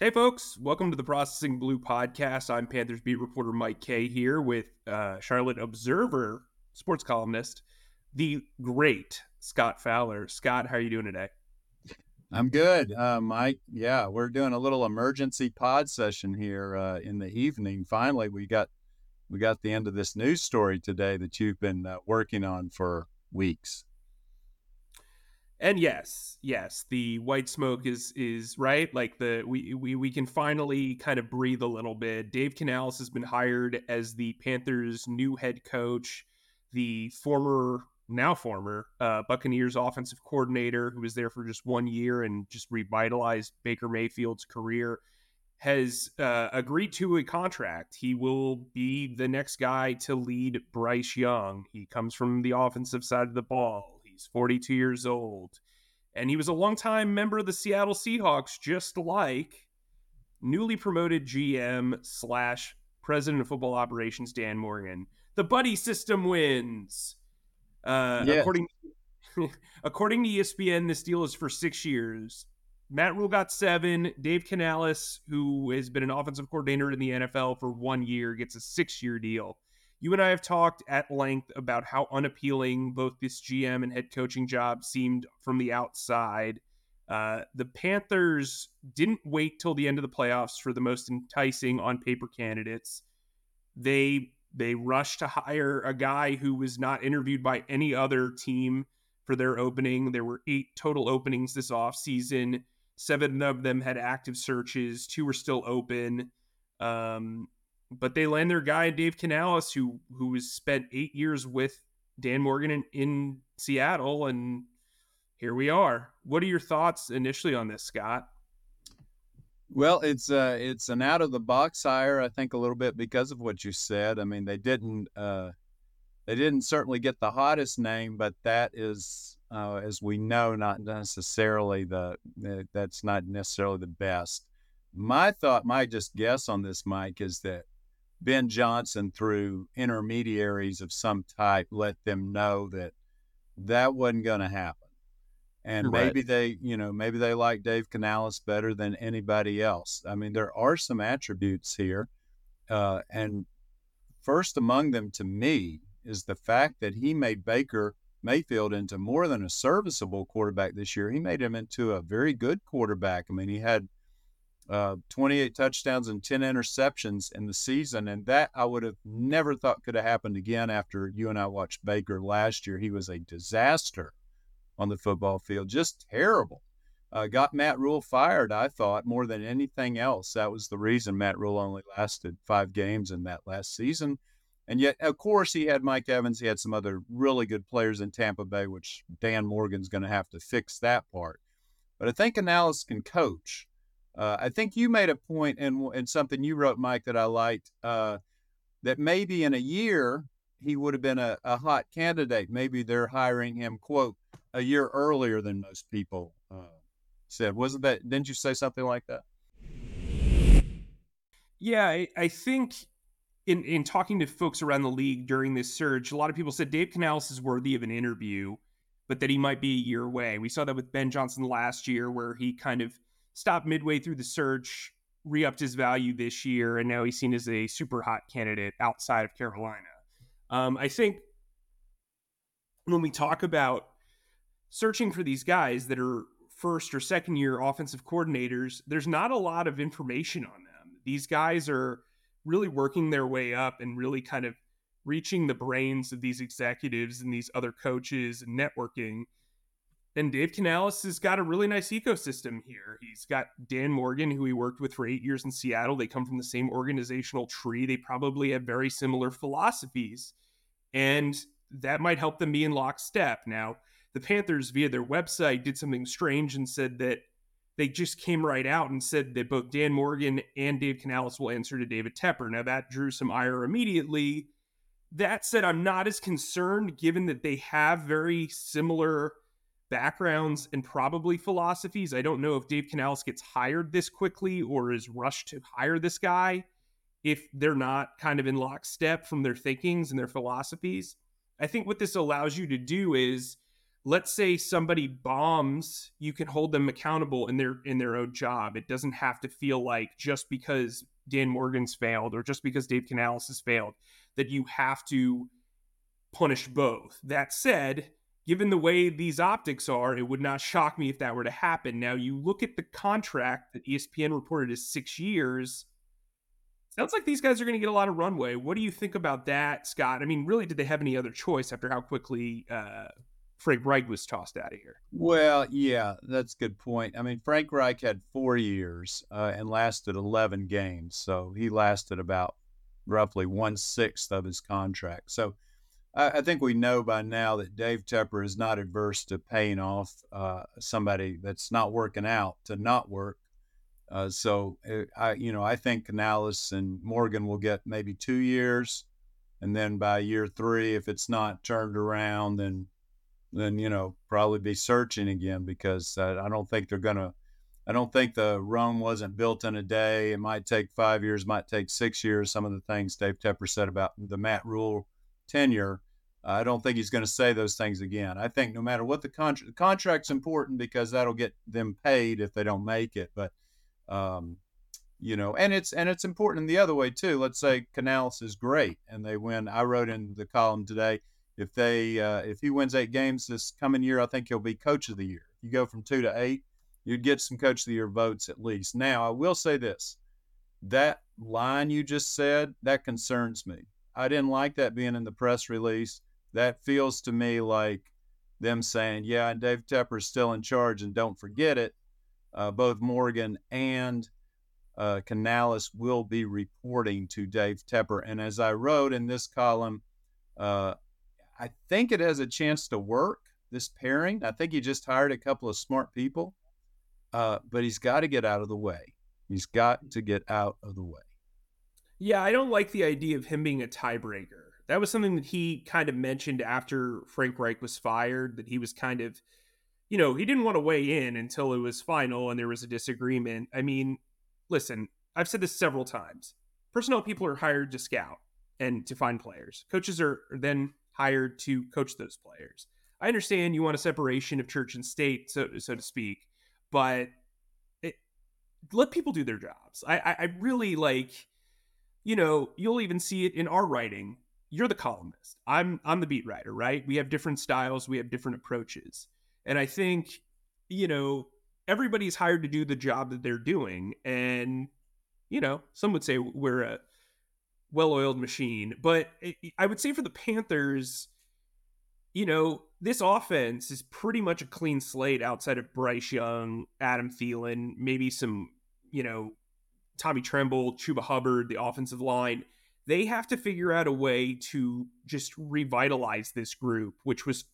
Hey folks, welcome to the Processing Blue podcast. I'm Panthers beat reporter Mike Kaye here with Charlotte Observer sports columnist, the great Scott Fowler. Scott, how are you doing today? I'm good, Mike. Yeah, we're doing a little emergency pod session here in the evening. Finally, we got the end of this news story today that you've been working on for weeks. And yes, the white smoke is right. Like we can finally kind of breathe a little bit. Dave Canales has been hired as the Panthers' new head coach. The former Buccaneers offensive coordinator, who was there for just 1 year and just revitalized Baker Mayfield's career, has agreed to a contract. He will be the next guy to lead Bryce Young. He comes from the offensive side of the ball. He's 42 years old, and he was a longtime member of the Seattle Seahawks, just like newly promoted GM / president of football operations, Dan Morgan. The buddy system wins. Yes. According to ESPN, this deal is for 6 years. Matt Rule got 7. Dave Canales, who has been an offensive coordinator in the NFL for 1 year, gets a 6-year deal. You and I have talked at length about how unappealing both this GM and head coaching job seemed from the outside. The Panthers didn't wait till the end of the playoffs for the most enticing on-paper candidates. They rushed to hire a guy who was not interviewed by any other team for their opening. There were 8 total openings this offseason. 7 of them had active searches. 2 were still open. But they land their guy, Dave Canales, who has spent 8 years with Dan Morgan in Seattle, and here we are. What are your thoughts initially on this, Scott? Well, it's an out-of-the-box hire, I think, a little bit because of what you said. I mean, they didn't certainly get the hottest name, but that is, as we know, not necessarily the best. My just guess on this, Mike, is that Ben Johnson, through intermediaries of some type, let them know that wasn't going to happen. And right. maybe they like Dave Canales better than anybody else. I mean, there are some attributes here. And first among them to me is the fact that he made Baker Mayfield into more than a serviceable quarterback this year. He made him into a very good quarterback. I mean, he had 28 touchdowns and 10 interceptions in the season, and that I would have never thought could have happened again after you and I watched Baker last year. He was a disaster on the football field, just terrible. Got Matt Rule fired, I thought, more than anything else. That was the reason Matt Rule only lasted 5 games in that last season. And yet, of course, he had Mike Evans. He had some other really good players in Tampa Bay, which Dan Morgan's going to have to fix that part. But I think Canales can coach. I think you made a point in something you wrote, Mike, that I liked, that maybe in a year he would have been a hot candidate. Maybe they're hiring him, quote, a year earlier than most people said. Wasn't that? Didn't you say something like that? Yeah, I think in talking to folks around the league during this surge, a lot of people said Dave Canales is worthy of an interview, but that he might be a year away. We saw that with Ben Johnson last year, where he kind of stopped midway through the search, re-upped his value this year, and now he's seen as a super hot candidate outside of Carolina. I think when we talk about searching for these guys that are first or second year offensive coordinators, there's not a lot of information on them. These guys are really working their way up and really kind of reaching the brains of these executives and these other coaches and networking. And Dave Canales has got a really nice ecosystem here. He's got Dan Morgan, who he worked with for 8 years in Seattle. They come from the same organizational tree. They probably have very similar philosophies, and that might help them be in lockstep. Now, the Panthers, via their website, did something strange and said that they just came right out and said that both Dan Morgan and Dave Canales will answer to David Tepper. Now, that drew some ire immediately. That said, I'm not as concerned, given that they have very similar backgrounds and probably philosophies. I don't know if Dave Canales gets hired this quickly or is rushed to hire this guy if they're not kind of in lockstep from their thinkings and their philosophies. I think what this allows you to do is let's say somebody bombs, you can hold them accountable in their own job. It doesn't have to feel like just because Dan Morgan's failed or just because Dave Canales has failed that you have to punish both. That said, given the way these optics are, it would not shock me if that were to happen. Now, you look at the contract that ESPN reported is 6 years. Sounds like these guys are going to get a lot of runway. What do you think about that, Scott? I mean, really, did they have any other choice after how quickly Frank Reich was tossed out of here? Well, yeah, that's a good point. I mean, Frank Reich had 4 years and lasted 11 games. So he lasted about roughly 1/6 of his contract. So I think we know by now that Dave Tepper is not adverse to paying off somebody that's not working out to not work. I think Canales and Morgan will get maybe 2 years, and then by year 3, if it's not turned around, then probably be searching again, because I don't think they're gonna. I don't think the Rome wasn't built in a day. It might take 5 years, might take 6 years. Some of the things Dave Tepper said about the Matt Rule tenure, I don't think he's going to say those things again. I think no matter what the contract's important, because that'll get them paid if they don't make it, but. And it's important in the other way too. Let's say Canales is great and they win. I wrote in the column today, if he wins 8 games this coming year, I think he'll be coach of the year. You go from 2 to 8, you'd get some coach of the year votes at least. Now, I will say this, that line you just said, that concerns me. I didn't like that being in the press release. That feels to me like them saying, yeah, and Dave Tepper's still in charge and don't forget it. Both Morgan and Canales will be reporting to Dave Tepper. And as I wrote in this column, I think it has a chance to work, this pairing. I think he just hired a couple of smart people, but he's got to get out of the way. He's got to get out of the way. Yeah, I don't like the idea of him being a tiebreaker. That was something that he kind of mentioned after Frank Reich was fired, that he was kind of, he didn't want to weigh in until it was final and there was a disagreement. I mean, listen, I've said this several times. Personnel people are hired to scout and to find players. Coaches are then hired to coach those players. I understand you want a separation of church and state, so to speak, but let people do their jobs. I really you'll even see it in our writing. You're the columnist. I'm the beat writer, right? We have different styles. We have different approaches. And I think, everybody's hired to do the job that they're doing. And, some would say we're a well-oiled machine. But I would say for the Panthers, this offense is pretty much a clean slate outside of Bryce Young, Adam Thielen, maybe some, Tommy Tremble, Chuba Hubbard, the offensive line. They have to figure out a way to just revitalize this group, which was,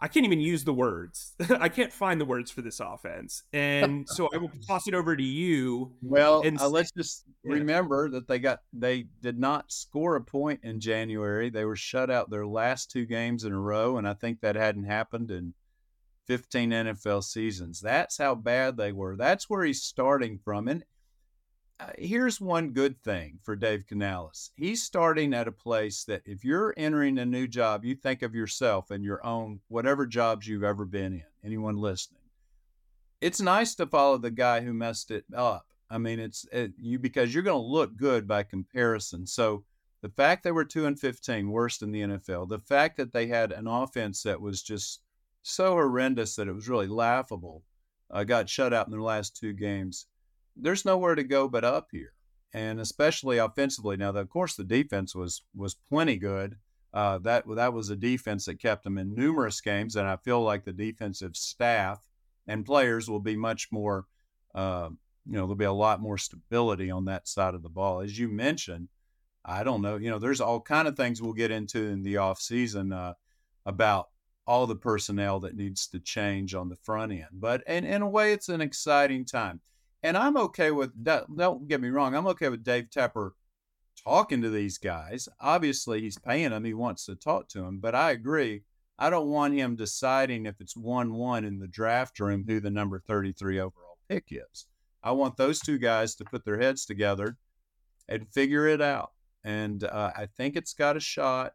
I can't even use the words. I can't find the words for this offense. And so I will toss it over to you. Well, let's just remember that they did not score a point in January. They were shut out their last 2 games in a row. And I think that hadn't happened in 15 NFL seasons. That's how bad they were. That's where he's starting from. And here's one good thing for Dave Canales. He's starting at a place that if you're entering a new job, you think of yourself and your own, whatever jobs you've ever been in, anyone listening. It's nice to follow the guy who messed it up. Because you're going to look good by comparison. So the fact they were 2-15, worst in the NFL, the fact that they had an offense that was just so horrendous that it was really laughable, got shut out in their last 2 games. There's nowhere to go but up here, and especially offensively. Now, of course, the defense was plenty good. That was a defense that kept them in numerous games, and I feel like the defensive staff and players will be much more, there'll be a lot more stability on that side of the ball. As you mentioned, I don't know, there's all kind of things we'll get into in the offseason about all the personnel that needs to change on the front end. But in a way, it's an exciting time. And I'm okay with that. Don't get me wrong. I'm okay with Dave Tepper talking to these guys. Obviously, he's paying them. He wants to talk to them. But I agree. I don't want him deciding if it's 1-1 in the draft room who the number 33 overall pick is. I want those 2 guys to put their heads together and figure it out. And I think it's got a shot.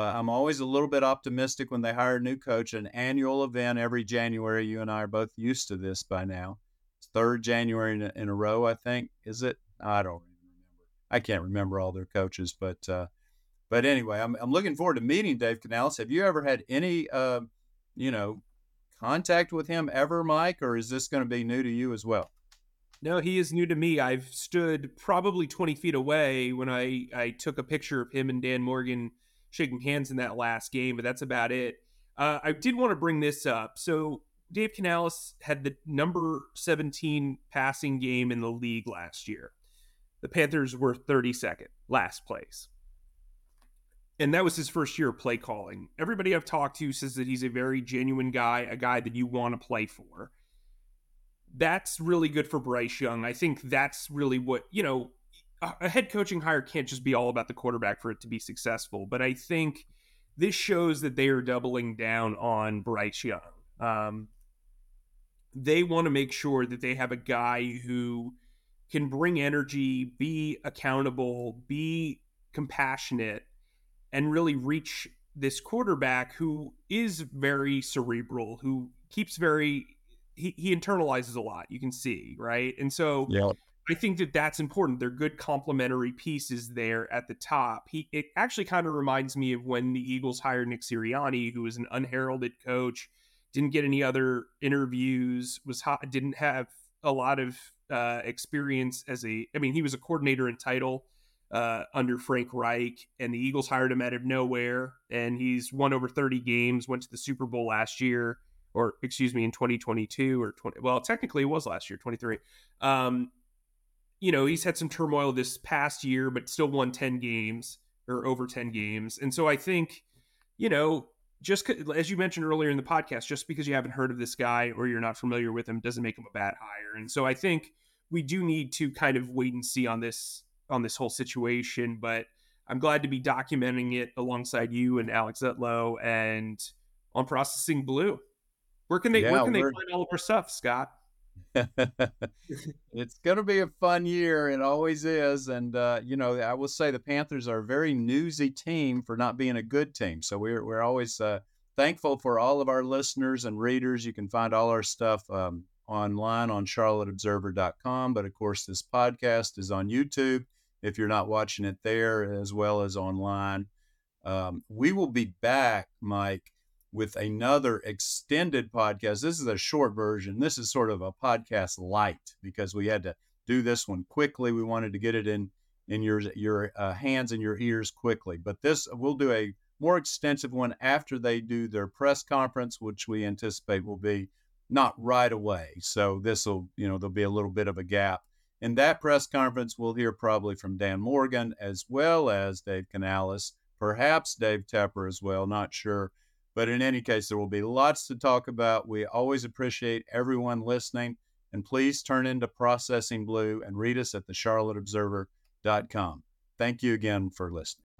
I'm always a little bit optimistic when they hire a new coach, an annual event every January. You and I are both used to this by now. It's third January in a row, I think. Is it? I don't remember. I can't remember all their coaches, but anyway, I'm looking forward to meeting Dave Canales. Have you ever had any, contact with him ever, Mike, or is this going to be new to you as well? No, he is new to me. I've stood probably 20 feet away when I took a picture of him and Dan Morgan shaking hands in that last game, but that's about it. I did want to bring this up. So Dave Canales had the number 17 passing game in the league last year. The Panthers were 32nd, last place. And that was his first year of play calling. Everybody I've talked to says that he's a very genuine guy, a guy that you want to play for. That's really good for Bryce Young. I think that's really what, a head coaching hire can't just be all about the quarterback for it to be successful. But I think this shows that they are doubling down on Bryce Young. They want to make sure that they have a guy who can bring energy, be accountable, be compassionate, and really reach this quarterback who is very cerebral, who keeps he internalizes a lot, you can see, right? And so yeah. I think that that's important. They're good complementary pieces there at the top. It actually kind of reminds me of when the Eagles hired Nick Sirianni, who was an unheralded coach, didn't get any other interviews, didn't have a lot of experience he was a coordinator in title under Frank Reich, and the Eagles hired him out of nowhere, and he's won over 30 games, went to the Super Bowl last year. Or excuse me, in 2022 or 20, well, technically it was last year, 23. He's had some turmoil this past year, but still won 10 games or over 10 games. And so I think, just as you mentioned earlier in the podcast, just because you haven't heard of this guy or you're not familiar with him doesn't make him a bad hire. And so I think we do need to kind of wait and see on this whole situation, but I'm glad to be documenting it alongside you and Alex Zutlow and on Processing Blue. Where can they find all of our stuff, Scott? It's going to be a fun year. It always is. And, I will say the Panthers are a very newsy team for not being a good team. So we're always thankful for all of our listeners and readers. You can find all our stuff online on charlotteobserver.com. But, of course, this podcast is on YouTube if you're not watching it there, as well as online. We will be back, Mike, with another extended podcast. This is a short version. This is sort of a podcast light because we had to do this one quickly. We wanted to get it in your hands and your ears quickly. But this, we'll do a more extensive one after they do their press conference, which we anticipate will be not right away. So this will, there'll be a little bit of a gap. In that press conference, we'll hear probably from Dan Morgan as well as Dave Canales, perhaps Dave Tepper as well, not sure. But in any case, there will be lots to talk about. We always appreciate everyone listening. And please turn into Processing Blue and read us at thecharlotteobserver.com. Thank you again for listening.